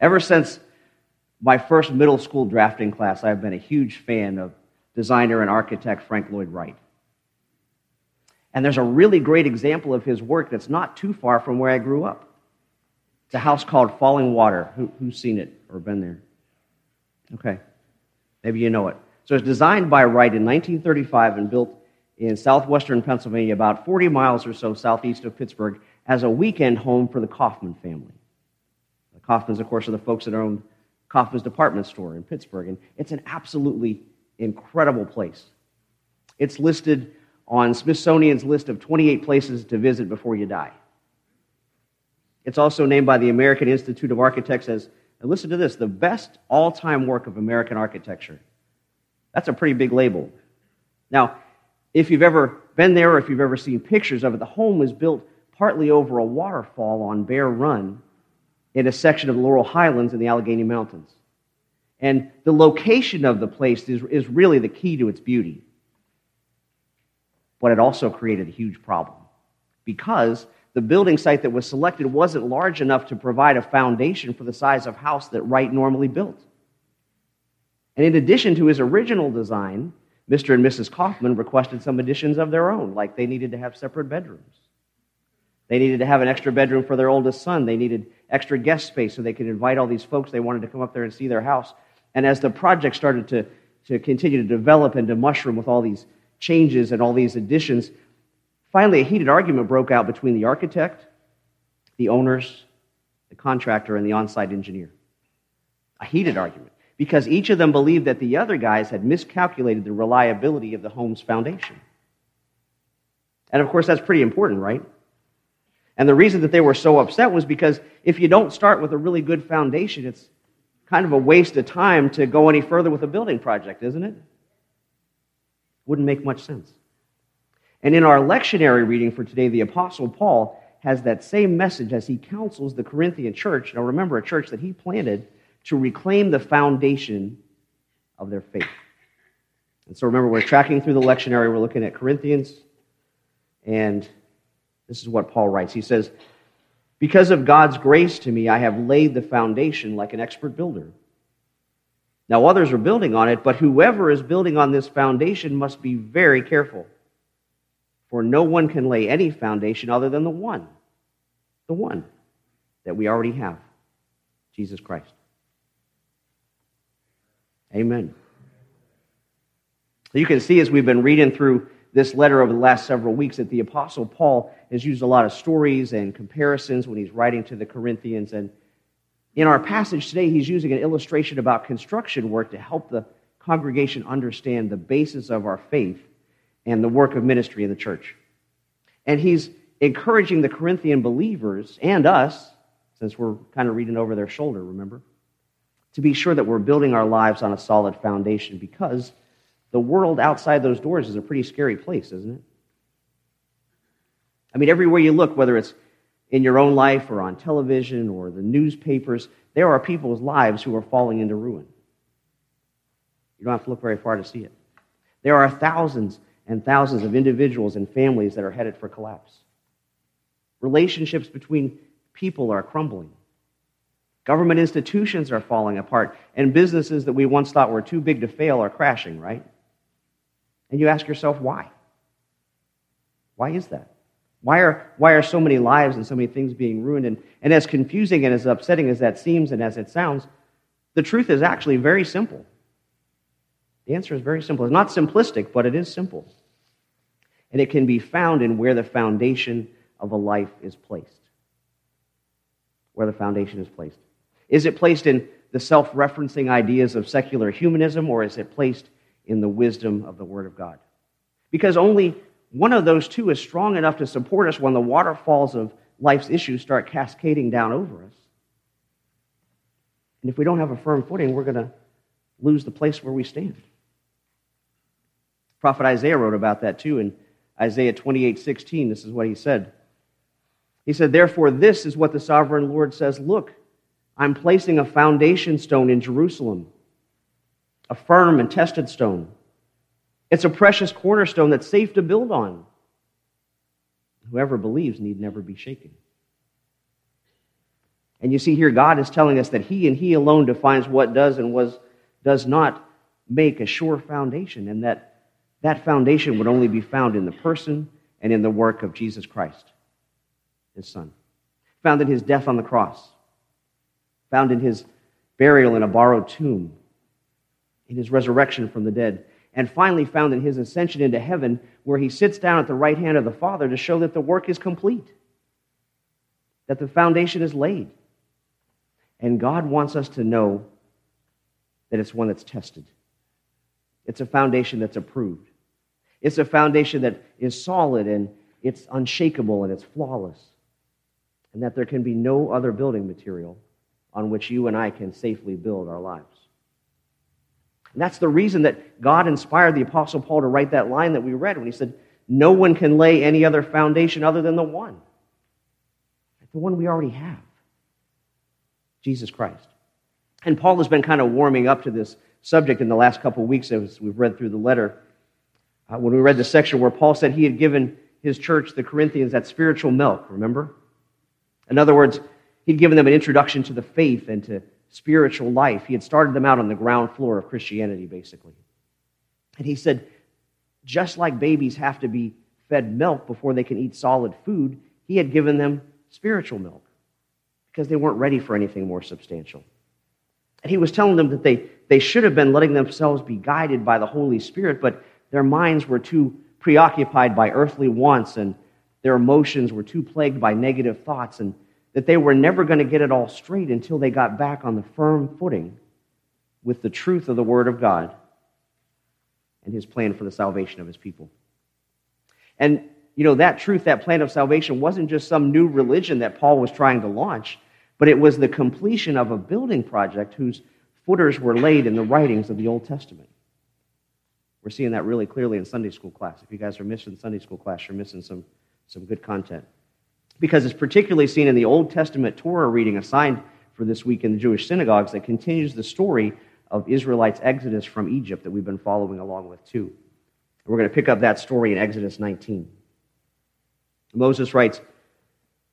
Ever since my first middle school drafting class, I've been a huge fan of designer and architect Frank Lloyd Wright. And there's a really great example of his work that's not too far from where I grew up. It's a house called Fallingwater. Who's seen it or been there? Okay, maybe you know it. So it's designed by Wright in 1935 and built in southwestern Pennsylvania, about 40 miles or so southeast of Pittsburgh, as a weekend home for the Kaufman family. The Kaufmans, of course, are the folks that own Kaufman's department store in Pittsburgh, and it's an absolutely incredible place. It's listed on Smithsonian's list of 28 places to visit before you die. It's also named by the American Institute of Architects as, and listen to this, the best all-time work of American architecture. That's a pretty big label. Now, if you've ever been there or if you've ever seen pictures of it, the home was built partly over a waterfall on Bear Run in a section of the Laurel Highlands in the Allegheny Mountains. And the location of the place is really the key to its beauty. But it also created a huge problem because the building site that was selected wasn't large enough to provide a foundation for the size of house that Wright normally built. And in addition to his original design, Mr. and Mrs. Kaufman requested some additions of their own, like they needed to have separate bedrooms. They needed to have an extra bedroom for their oldest son. They needed extra guest space so they could invite all these folks they wanted to come up there and see their house. And as the project started to continue to develop and to mushroom with all these changes and all these additions, finally a heated argument broke out between the architect, the owners, the contractor, and the on-site engineer. A heated argument, because each of them believed that the other guys had miscalculated the reliability of the home's foundation. And of course, that's pretty important, right? And the reason that they were so upset was because if you don't start with a really good foundation, it's kind of a waste of time to go any further with a building project, isn't it? Wouldn't make much sense. And in our lectionary reading for today, the Apostle Paul has that same message as he counsels the Corinthian church. Now remember, a church that he planted to reclaim the foundation of their faith. And so remember, we're tracking through the lectionary. We're looking at Corinthians, and this is what Paul writes. He says, "Because of God's grace to me, I have laid the foundation like an expert builder. Now others are building on it, but whoever is building on this foundation must be very careful, for no one can lay any foundation other than the one that we already have, Jesus Christ." Amen. So you can see as we've been reading through this letter over the last several weeks that the Apostle Paul has used a lot of stories and comparisons when he's writing to the Corinthians. And in our passage today, he's using an illustration about construction work to help the congregation understand the basis of our faith and the work of ministry in the church. And he's encouraging the Corinthian believers and us, since we're kind of reading over their shoulder, remember, to be sure that we're building our lives on a solid foundation, because the world outside those doors is a pretty scary place, isn't it? I mean, everywhere you look, whether it's in your own life or on television or the newspapers, there are people's lives who are falling into ruin. You don't have to look very far to see it. There are thousands and thousands of individuals and families that are headed for collapse. Relationships between people are crumbling. Government institutions are falling apart, and businesses that we once thought were too big to fail are crashing, right? And you ask yourself, why? Why is that? Why are so many lives and so many things being ruined? And as confusing and as upsetting as that seems and as it sounds, the truth is actually very simple. The answer is very simple. It's not simplistic, but it is simple. And it can be found in where the foundation of a life is placed. Where the foundation is placed. Is it placed in the self-referencing ideas of secular humanism, or is it placed in the wisdom of the Word of God? Because only one of those two is strong enough to support us when the waterfalls of life's issues start cascading down over us. And if we don't have a firm footing, we're going to lose the place where we stand. Prophet Isaiah wrote about that too in Isaiah 28:16. This is what he said. He said, "Therefore, this is what the sovereign Lord says, look, I'm placing a foundation stone in Jerusalem, a firm and tested stone. It's a precious cornerstone that's safe to build on. Whoever believes need never be shaken." And you see here, God is telling us that he and he alone defines what does and does not make a sure foundation, and that foundation would only be found in the person and in the work of Jesus Christ, his son. Found in his death on the cross, found in his burial in a borrowed tomb, in his resurrection from the dead, and finally found in his ascension into heaven, where he sits down at the right hand of the Father to show that the work is complete, that the foundation is laid. And God wants us to know that it's one that's tested. It's a foundation that's approved. It's a foundation that is solid, and it's unshakable, and it's flawless, and that there can be no other building material on which you and I can safely build our lives. And that's the reason that God inspired the Apostle Paul to write that line that we read when he said, no one can lay any other foundation other than the one. The one we already have, Jesus Christ. And Paul has been kind of warming up to this subject in the last couple of weeks as we've read through the letter. When we read the section where Paul said he had given his church, the Corinthians, that spiritual milk, remember? In other words, he'd given them an introduction to the faith and to spiritual life. He had started them out on the ground floor of Christianity, basically. And he said, just like babies have to be fed milk before they can eat solid food, he had given them spiritual milk, because they weren't ready for anything more substantial. And he was telling them that they should have been letting themselves be guided by the Holy Spirit, but their minds were too preoccupied by earthly wants, and their emotions were too plagued by negative thoughts, and that they were never going to get it all straight until they got back on the firm footing with the truth of the Word of God and his plan for the salvation of his people. And you know, that truth, that plan of salvation, wasn't just some new religion that Paul was trying to launch, but it was the completion of a building project whose footers were laid in the writings of the Old Testament. We're seeing that really clearly in Sunday school class. If you guys are missing Sunday school class, you're missing some good content, because it's particularly seen in the Old Testament Torah reading assigned for this week in the Jewish synagogues that continues the story of Israelites' exodus from Egypt that we've been following along with too. And we're going to pick up that story in Exodus 19. Moses writes,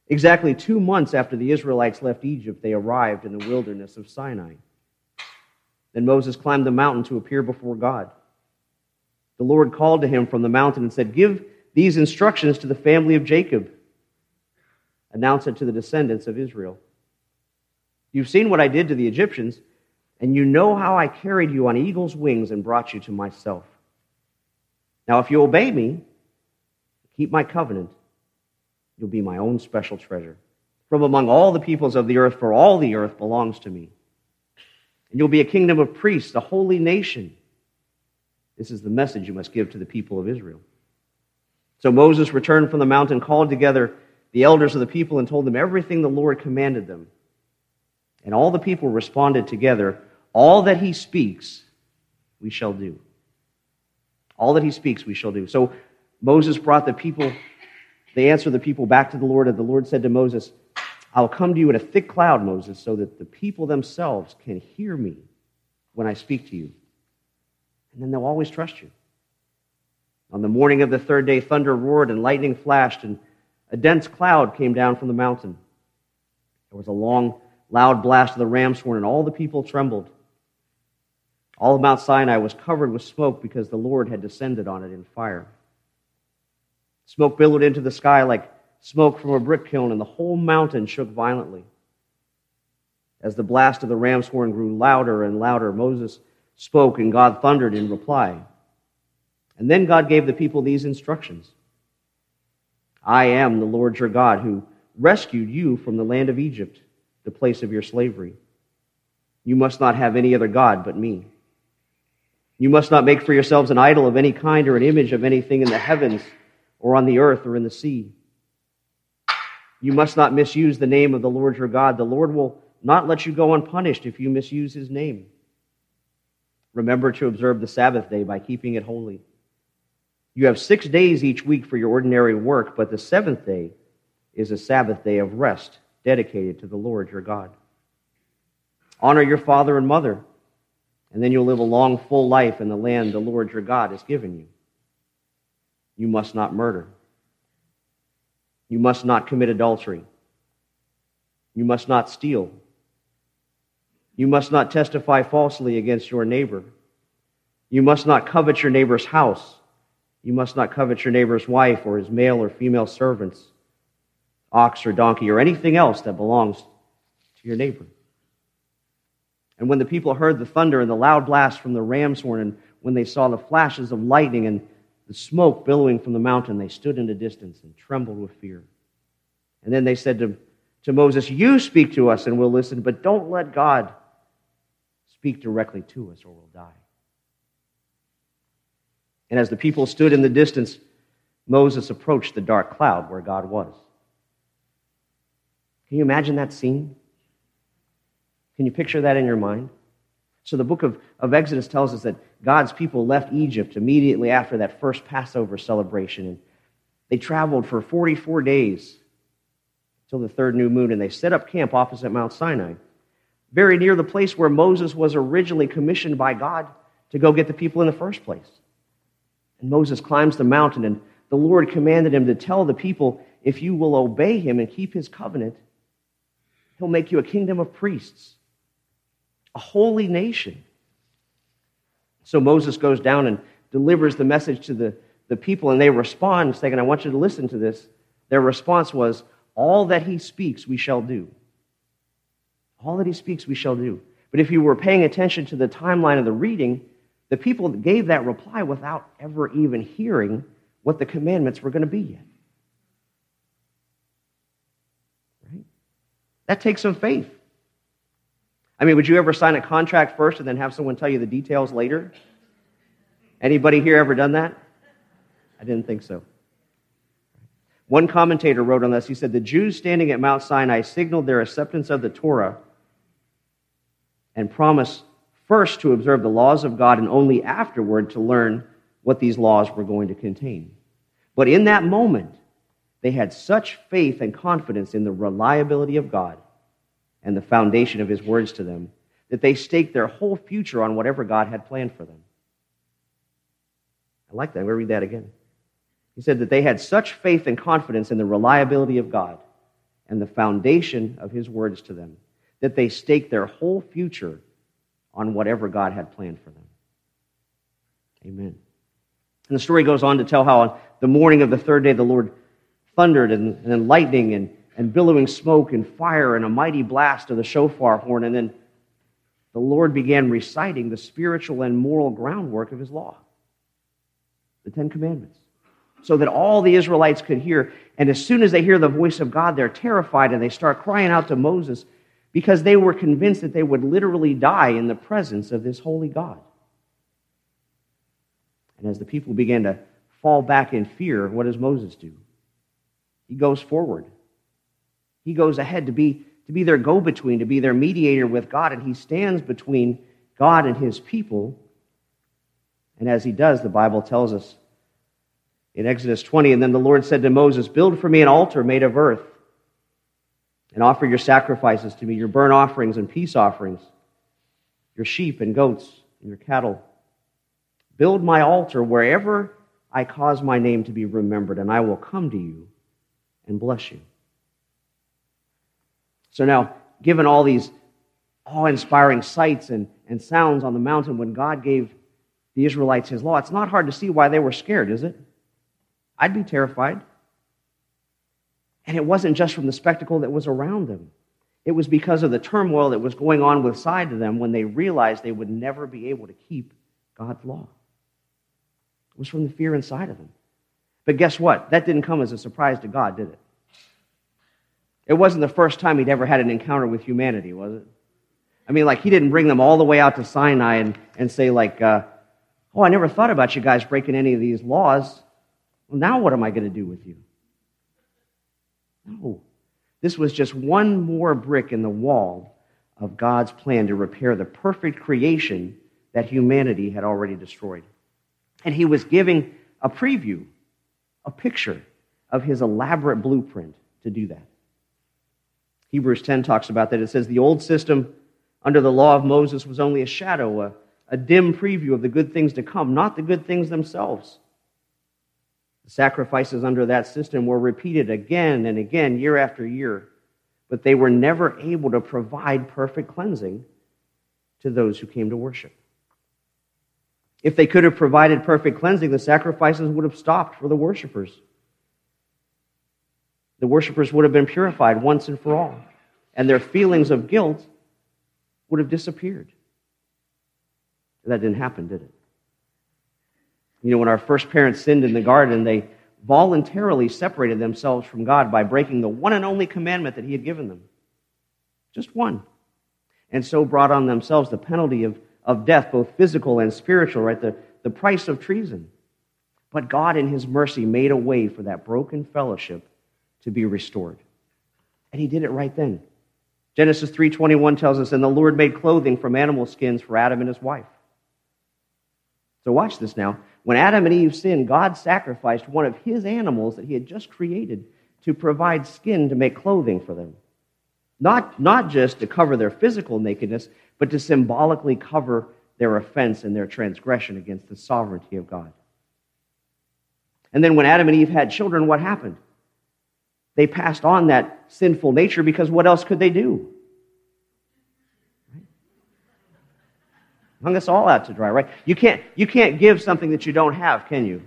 exactly 2 months after the Israelites left Egypt, they arrived in the wilderness of Sinai. Then Moses climbed the mountain to appear before God. The Lord called to him from the mountain and said, give these instructions to the family of Jacob. Announce it to the descendants of Israel. You've seen what I did to the Egyptians, and you know how I carried you on eagle's wings and brought you to myself. Now if you obey me, keep my covenant, you'll be my own special treasure from among all the peoples of the earth, for all the earth belongs to me. And you'll be a kingdom of priests, a holy nation. This is the message you must give to the people of Israel. So Moses returned from the mountain, called together the elders of the people, and told them everything the Lord commanded them. And all the people responded together, all that he speaks, we shall do. All that he speaks, we shall do. So Moses brought the people. They answered the people back to the Lord, and the Lord said to Moses, I'll come to you in a thick cloud, Moses, so that the people themselves can hear me when I speak to you. And then they'll always trust you. On the morning of the third day, thunder roared and lightning flashed, and a dense cloud came down from the mountain. There was a long, loud blast of the ram's horn, and all the people trembled. All of Mount Sinai was covered with smoke because the Lord had descended on it in fire. Smoke billowed into the sky like smoke from a brick kiln, and the whole mountain shook violently. As the blast of the ram's horn grew louder and louder, Moses spoke, and God thundered in reply. And then God gave the people these instructions. I am the Lord your God, who rescued you from the land of Egypt, the place of your slavery. You must not have any other God but me. You must not make for yourselves an idol of any kind or an image of anything in the heavens, or on the earth, or in the sea. You must not misuse the name of the Lord your God. The Lord will not let you go unpunished if you misuse his name. Remember to observe the Sabbath day by keeping it holy. You have 6 days each week for your ordinary work, but the seventh day is a Sabbath day of rest dedicated to the Lord your God. Honor your father and mother, and then you'll live a long, full life in the land the Lord your God has given you. You must not murder. You must not commit adultery. You must not steal. You must not testify falsely against your neighbor. You must not covet your neighbor's house. You must not covet your neighbor's wife or his male or female servants, ox or donkey, or anything else that belongs to your neighbor. And when the people heard the thunder and the loud blast from the ram's horn, and when they saw the flashes of lightning and the smoke billowing from the mountain, they stood in a distance and trembled with fear. And then they said to Moses, "You speak to us and we'll listen, but don't let God speak directly to us or we'll die." And as the people stood in the distance, Moses approached the dark cloud where God was. Can you imagine that scene? Can you picture that in your mind? So the book of Exodus tells us that God's people left Egypt immediately after that first Passover celebration. And they traveled for 44 days till the third new moon, and they set up camp opposite Mount Sinai, very near the place where Moses was originally commissioned by God to go get the people in the first place. And Moses climbs the mountain, and the Lord commanded him to tell the people, "If you will obey him and keep his covenant, he'll make you a kingdom of priests, a holy nation." So Moses goes down and delivers the message to the people, and they respond, saying, "I want you to listen to this." Their response was, "All that he speaks, we shall do." All that he speaks, we shall do. But if you were paying attention to the timeline of the reading, the people gave that reply without ever even hearing what the commandments were going to be yet. That takes some faith. I mean, would you ever sign a contract first and then have someone tell you the details later? Anybody here ever done that? I didn't think so. One commentator wrote on this, he said, "The Jews standing at Mount Sinai signaled their acceptance of the Torah and promised first to observe the laws of God and only afterward to learn what these laws were going to contain. But in that moment, they had such faith and confidence in the reliability of God and the foundation of his words to them that they staked their whole future on whatever God had planned for them." I like that. I'm going to read that again. He said that they had such faith and confidence in the reliability of God and the foundation of his words to them that they staked their whole future on whatever God had planned for them. Amen. And the story goes on to tell how on the morning of the third day the Lord thundered and then lightning and billowing smoke and fire and a mighty blast of the shofar horn. And then the Lord began reciting the spiritual and moral groundwork of his law, the Ten Commandments, so that all the Israelites could hear. And as soon as they hear the voice of God, they're terrified and they start crying out to Moses because they were convinced that they would literally die in the presence of this holy God. And as the people began to fall back in fear, what does Moses do? He goes forward. He goes ahead to be their go-between, to be their mediator with God, and he stands between God and his people. And as he does, the Bible tells us in Exodus 20, "And then the Lord said to Moses, 'Build for me an altar made of earth, and offer your sacrifices to me, your burnt offerings and peace offerings, your sheep and goats and your cattle. Build my altar wherever I cause my name to be remembered, and I will come to you and bless you.'" So now, given all these awe-inspiring sights and sounds on the mountain when God gave the Israelites his law, it's not hard to see why they were scared, is it? I'd be terrified. And it wasn't just from the spectacle that was around them. It was because of the turmoil that was going on inside of them when they realized they would never be able to keep God's law. It was from the fear inside of them. But guess what? That didn't come as a surprise to God, did it? It wasn't the first time he'd ever had an encounter with humanity, was it? I mean, like, he didn't bring them all the way out to Sinai and say, like, "Oh, I never thought about you guys breaking any of these laws. Well, now what am I going to do with you?" No. This was just one more brick in the wall of God's plan to repair the perfect creation that humanity had already destroyed. And he was giving a preview, a picture of his elaborate blueprint to do that. Hebrews 10 talks about that. It says, "The old system under the law of Moses was only a shadow, a dim preview of the good things to come, not the good things themselves. The sacrifices under that system were repeated again and again, year after year. but they were never able to provide perfect cleansing to those who came to worship. If they could have provided perfect cleansing, the sacrifices would have stopped for the worshipers. The worshipers would have been purified once and for all, and their feelings of guilt would have disappeared. That didn't happen, did it? You know, when our first parents sinned in the garden, they voluntarily separated themselves from God by breaking the one and only commandment that He had given them. Just one. And so brought on themselves the penalty of death, both physical and spiritual, right? The price of treason. But God in His mercy made a way for that broken fellowship to be restored. And He did it right then. Genesis 3:21 tells us, and the Lord made clothing from animal skins for Adam and his wife. So watch this now. When Adam and Eve sinned, God sacrificed one of His animals that He had just created to provide skin to make clothing for them. Not just to cover their physical nakedness, but to symbolically cover their offense and their transgression against the sovereignty of God. And then when Adam and Eve had children, what happened? They passed on that sinful nature because what else could they do? Right? Hung us all out to dry, right? You can't give something that you don't have, can you?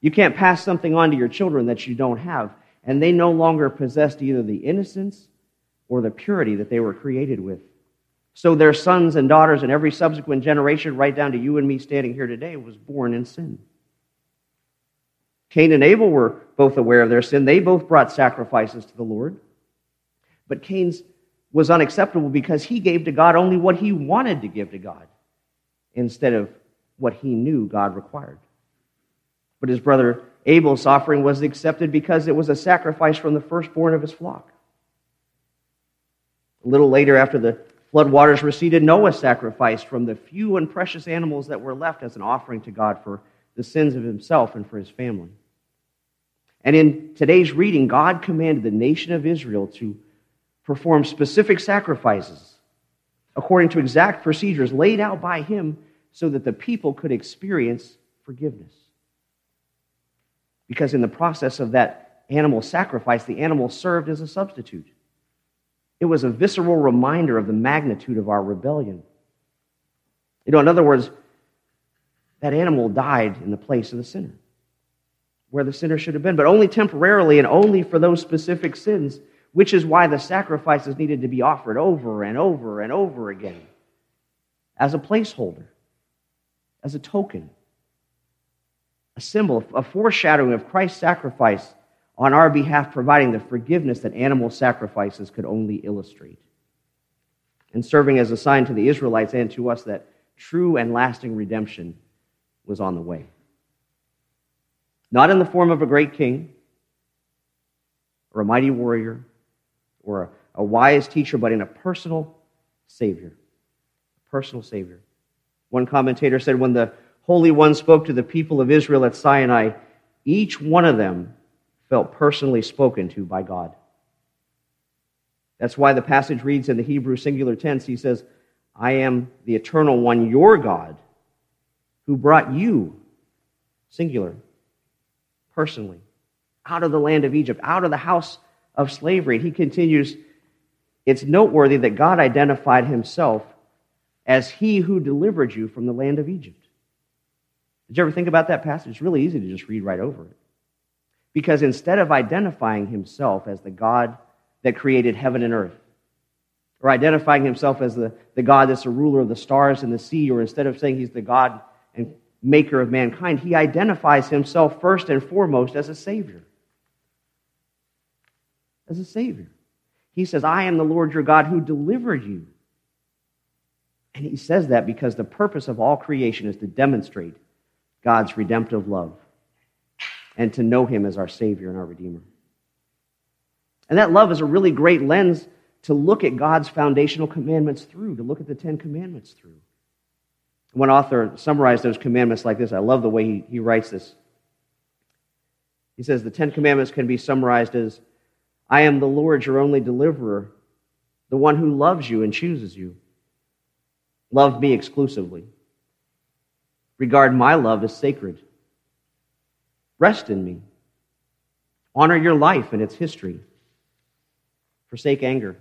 You can't pass something on to your children that you don't have, and they no longer possessed either the innocence or the purity that they were created with. So their sons and daughters and every subsequent generation, right down to you and me standing here today, was born in sin. Cain and Abel were both aware of their sin. They both brought sacrifices to the Lord. But Cain's was unacceptable because he gave to God only what he wanted to give to God instead of what he knew God required. But his brother Abel's offering was accepted because it was a sacrifice from the firstborn of his flock. A little later, after the flood waters receded, Noah sacrificed from the few and precious animals that were left as an offering to God for the sins of himself and for his family. And in today's reading, God commanded the nation of Israel to perform specific sacrifices according to exact procedures laid out by Him so that the people could experience forgiveness. Because in the process of that animal sacrifice, the animal served as a substitute. It was a visceral reminder of the magnitude of our rebellion. You know, in other words, that animal died in the place of the sinner, where the sinner should have been, but only temporarily and only for those specific sins, which is why the sacrifices needed to be offered over and over and over again as a placeholder, as a token, a symbol, a foreshadowing of Christ's sacrifice on our behalf, providing the forgiveness that animal sacrifices could only illustrate, and serving as a sign to the Israelites and to us that true and lasting redemption was on the way. Not in the form of a great king, or a mighty warrior, or a wise teacher, but in a personal Savior. A personal Savior. One commentator said, when the Holy One spoke to the people of Israel at Sinai, each one of them felt personally spoken to by God. That's why the passage reads in the Hebrew singular tense, he says, I am the Eternal One, your God, who brought you, singular, personally, out of the land of Egypt, out of the house of slavery. And he continues, it's noteworthy that God identified Himself as He who delivered you from the land of Egypt. Did you ever think about that passage? It's really easy to just read right over it. Because instead of identifying Himself as the God that created heaven and earth, or identifying Himself as the God that's the ruler of the stars and the sea, or instead of saying He's the God and maker of mankind, He identifies Himself first and foremost as a Savior. As a Savior. He says, I am the Lord your God who delivered you. And He says that because the purpose of all creation is to demonstrate God's redemptive love, and to know Him as our Savior and our Redeemer. And that love is a really great lens to look at God's foundational commandments through, to look at the Ten Commandments through. One author summarized those commandments like this. I love the way he writes this. He says, the Ten Commandments can be summarized as, I am the Lord, your only deliverer, the one who loves you and chooses you. Love me exclusively. Regard my love as sacred. Rest in me. Honor your life and its history. Forsake anger.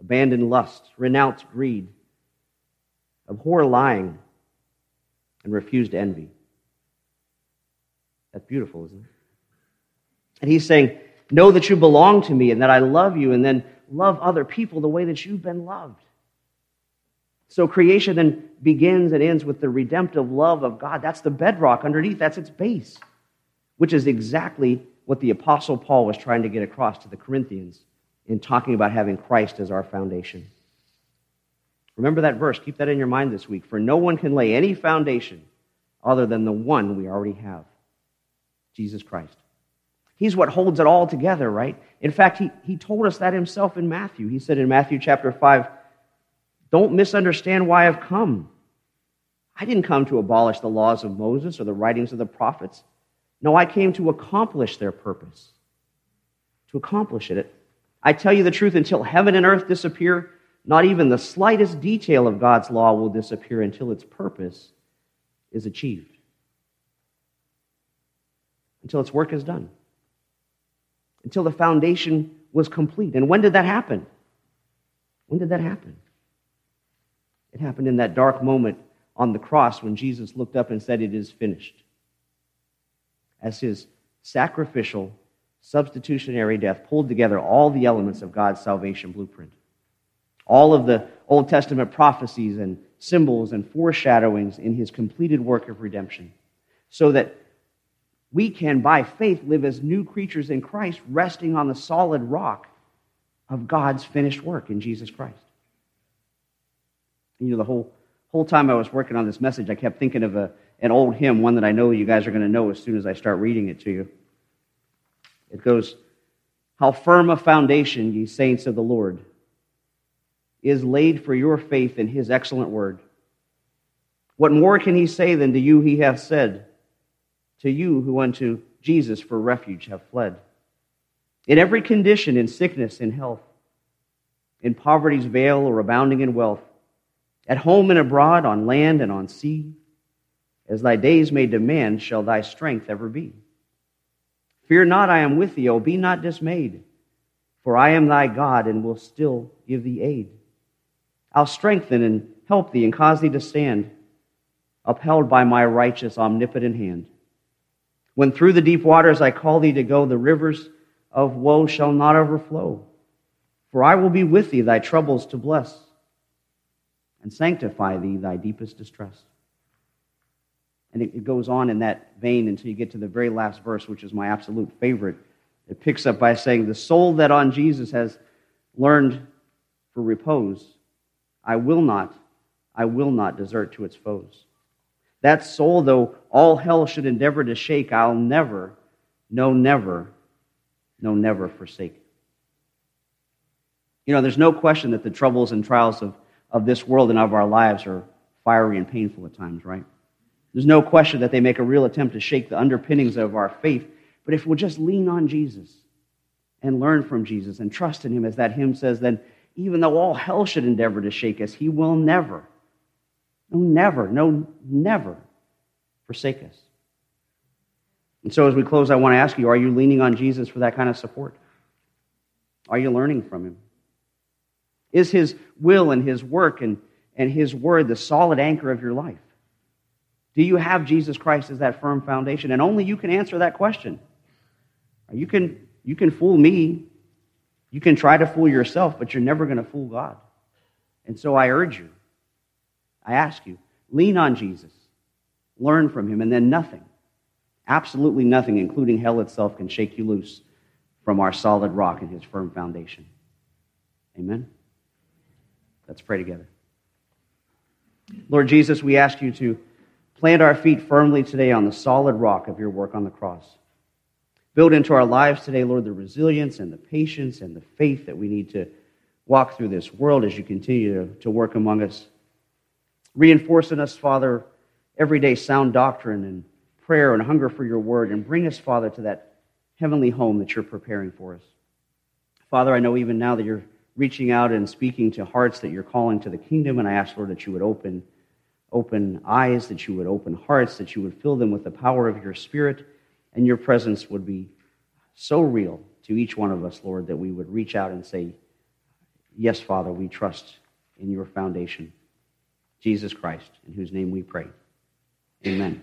Abandon lust. Renounce greed. Abhor lying. And refuse to envy. That's beautiful, isn't it? And he's saying, know that you belong to me and that I love you, and then love other people the way that you've been loved. So creation then begins and ends with the redemptive love of God. That's the bedrock underneath. That's its base, which is exactly what the Apostle Paul was trying to get across to the Corinthians in talking about having Christ as our foundation. Remember that verse. Keep that in your mind this week. For no one can lay any foundation other than the one we already have, Jesus Christ. He's what holds it all together, right? In fact, he told us that himself in Matthew. He said in Matthew chapter 5, don't misunderstand why I've come. I didn't come to abolish the laws of Moses or the writings of the prophets. No, I came to accomplish their purpose. To accomplish it. I tell you the truth, until heaven and earth disappear, not even the slightest detail of God's law will disappear until its purpose is achieved. Until its work is done. Until the foundation was complete. And when did that happen? When did that happen? It happened in that dark moment on the cross when Jesus looked up and said, it is finished. As his sacrificial, substitutionary death pulled together all the elements of God's salvation blueprint. All of the Old Testament prophecies and symbols and foreshadowings in his completed work of redemption. So that we can, by faith, live as new creatures in Christ, resting on the solid rock of God's finished work in Jesus Christ. You know, the whole time I was working on this message, I kept thinking of an old hymn, one that I know you guys are going to know as soon as I start reading it to you. It goes, how firm a foundation, ye saints of the Lord, is laid for your faith in his excellent word. What more can he say than to you he hath said, to you who unto Jesus for refuge have fled? In every condition, in sickness, in health, in poverty's vale or abounding in wealth, at home and abroad, on land and on sea, as thy days may demand, shall thy strength ever be. Fear not, I am with thee, O be not dismayed, for I am thy God and will still give thee aid. I'll strengthen and help thee and cause thee to stand, upheld by my righteous, omnipotent hand. When through the deep waters I call thee to go, the rivers of woe shall not overflow, for I will be with thee, thy troubles to bless, and sanctify thee, thy deepest distress. And it goes on in that vein until you get to the very last verse, which is my absolute favorite. It picks up by saying, the soul that on Jesus has learned for repose, I will not desert to its foes. That soul, though all hell should endeavor to shake, I'll never, never forsake. You know, there's no question that the troubles and trials of this world and of our lives are fiery and painful at times, right? There's no question that they make a real attempt to shake the underpinnings of our faith. But if we'll just lean on Jesus and learn from Jesus and trust in him, as that hymn says, then even though all hell should endeavor to shake us, he will never forsake us. And so as we close, I want to ask you, are you leaning on Jesus for that kind of support? Are you learning from him? Is his will and his work and his word the solid anchor of your life? Do you have Jesus Christ as that firm foundation? And only you can answer that question. You can fool me. You can try to fool yourself, but you're never going to fool God. And so I urge you, I ask you, lean on Jesus, learn from him, and then nothing, absolutely nothing, including hell itself, can shake you loose from our solid rock and his firm foundation. Amen? Let's pray together. Lord Jesus, we ask you to plant our feet firmly today on the solid rock of your work on the cross. Build into our lives today, Lord, the resilience and the patience and the faith that we need to walk through this world as you continue to work among us. Reinforce in us, Father, everyday sound doctrine and prayer and hunger for your word, and bring us, Father, to that heavenly home that you're preparing for us. Father, I know even now that you're reaching out and speaking to hearts that you're calling to the kingdom, and I ask, Lord, that you would open eyes, that you would open hearts, that you would fill them with the power of your Spirit, and your presence would be so real, to each one of us, Lord, that we would reach out and say, yes, Father, we trust in your foundation, Jesus Christ, in whose name we pray. Amen.